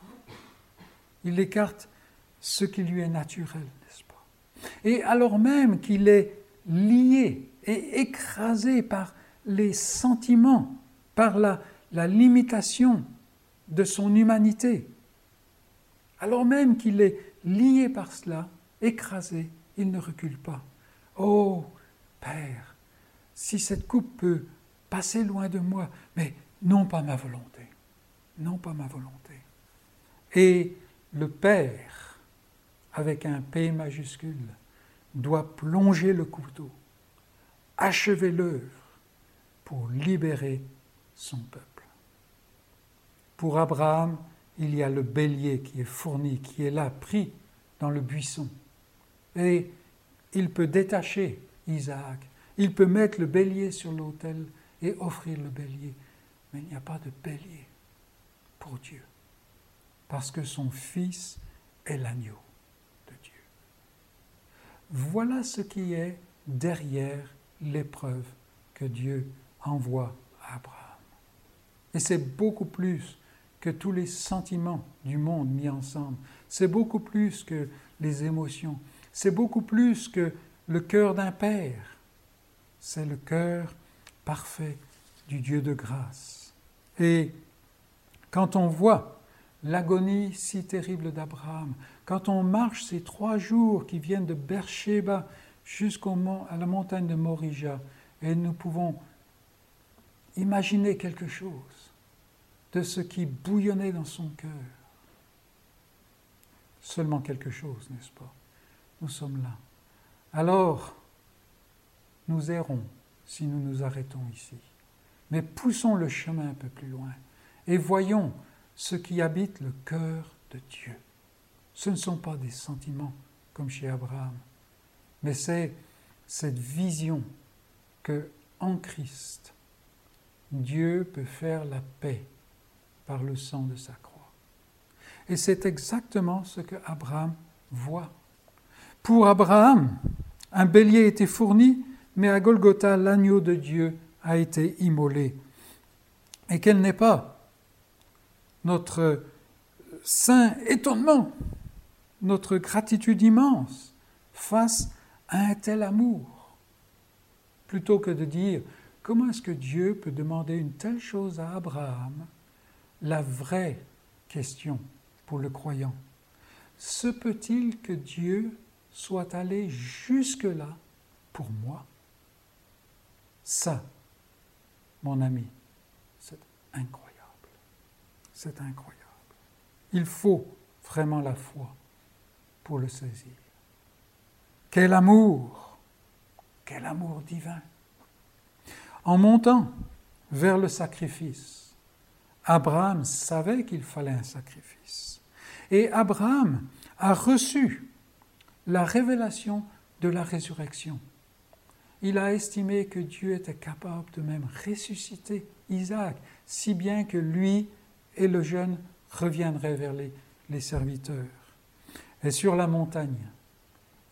il écarte ce qui lui est naturel, n'est-ce pas? Et alors même qu'il est lié et écrasé par les sentiments, par la limitation de son humanité, alors même qu'il est lié par cela, écrasé, il ne recule pas. Oh, Père, si cette coupe peut passer loin de moi, mais non pas ma volonté, non pas ma volonté. Et le Père, avec un P majuscule, doit plonger le couteau, achever l'œuvre pour libérer son peuple. Pour Abraham, il y a le bélier qui est fourni, qui est là, pris dans le buisson. Et il peut détacher Isaac. Il peut mettre le bélier sur l'autel et offrir le bélier. Mais il n'y a pas de bélier pour Dieu, parce que son Fils est l'agneau de Dieu. Voilà ce qui est derrière l'épreuve que Dieu envoie à Abraham. Et c'est beaucoup plus que tous les sentiments du monde mis ensemble. C'est beaucoup plus que les émotions. C'est beaucoup plus que le cœur d'un père. C'est le cœur parfait du Dieu de grâce. Et quand on voit l'agonie si terrible d'Abraham, quand on marche ces 3 jours qui viennent de Beersheba à la montagne de Morija, et nous pouvons imaginer quelque chose de ce qui bouillonnait dans son cœur. Seulement quelque chose, n'est-ce pas? Nous sommes là. Alors, nous errons si nous nous arrêtons ici. Mais poussons le chemin un peu plus loin et voyons ce qui habite le cœur de Dieu. Ce ne sont pas des sentiments comme chez Abraham, mais c'est cette vision que en Christ, Dieu peut faire la paix par le sang de sa croix. Et c'est exactement ce que Abraham voit. Pour Abraham, un bélier était fourni, mais à Golgotha, l'agneau de Dieu a été immolé. Et quel n'est pas notre saint étonnement, notre gratitude immense face à un tel amour, plutôt que de dire « Comment est-ce que Dieu peut demander une telle chose à Abraham ?» La vraie question pour le croyant, se peut-il que Dieu soit allé jusque-là pour moi? Ça, mon ami, c'est incroyable. C'est incroyable. Il faut vraiment la foi pour le saisir. Quel amour! Quel amour divin! En montant vers le sacrifice, Abraham savait qu'il fallait un sacrifice. Et Abraham a reçu la révélation de la résurrection. Il a estimé que Dieu était capable de même ressusciter Isaac, si bien que lui et le jeune reviendraient vers les serviteurs. Et sur la montagne,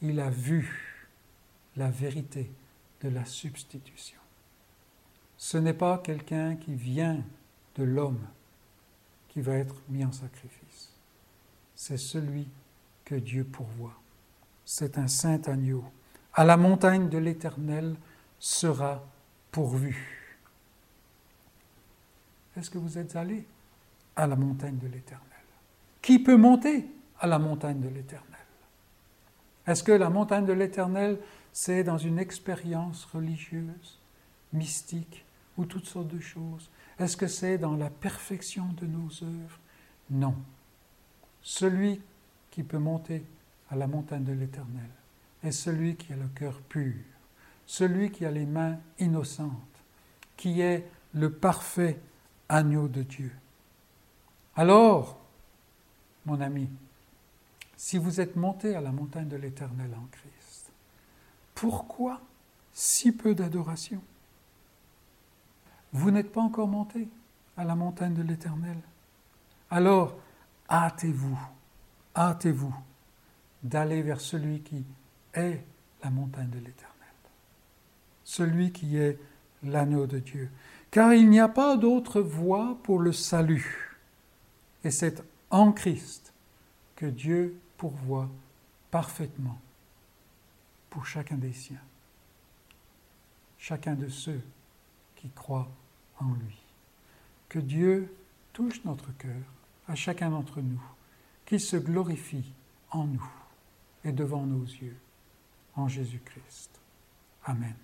il a vu la vérité de la substitution. Ce n'est pas quelqu'un qui vient de l'homme qui va être mis en sacrifice. C'est celui que Dieu pourvoit. C'est un saint agneau. À la montagne de l'Éternel sera pourvu. Est-ce que vous êtes allés à la montagne de l'Éternel? Qui peut monter à la montagne de l'Éternel? Est-ce que la montagne de l'Éternel, c'est dans une expérience religieuse, mystique ou toutes sortes de choses? Est-ce que c'est dans la perfection de nos œuvres? Non. Celui qui peut monter à la montagne de l'Éternel est celui qui a le cœur pur, celui qui a les mains innocentes, qui est le parfait agneau de Dieu. Alors, mon ami, si vous êtes monté à la montagne de l'Éternel en Christ, pourquoi si peu d'adoration? Vous n'êtes pas encore monté à la montagne de l'Éternel. Alors, hâtez-vous d'aller vers celui qui est la montagne de l'Éternel, celui qui est l'agneau de Dieu. Car il n'y a pas d'autre voie pour le salut. Et c'est en Christ que Dieu pourvoit parfaitement pour chacun des siens, chacun de ceux qui croient en lui. Que Dieu touche notre cœur, à chacun d'entre nous, qu'il se glorifie en nous et devant nos yeux, en Jésus-Christ. Amen.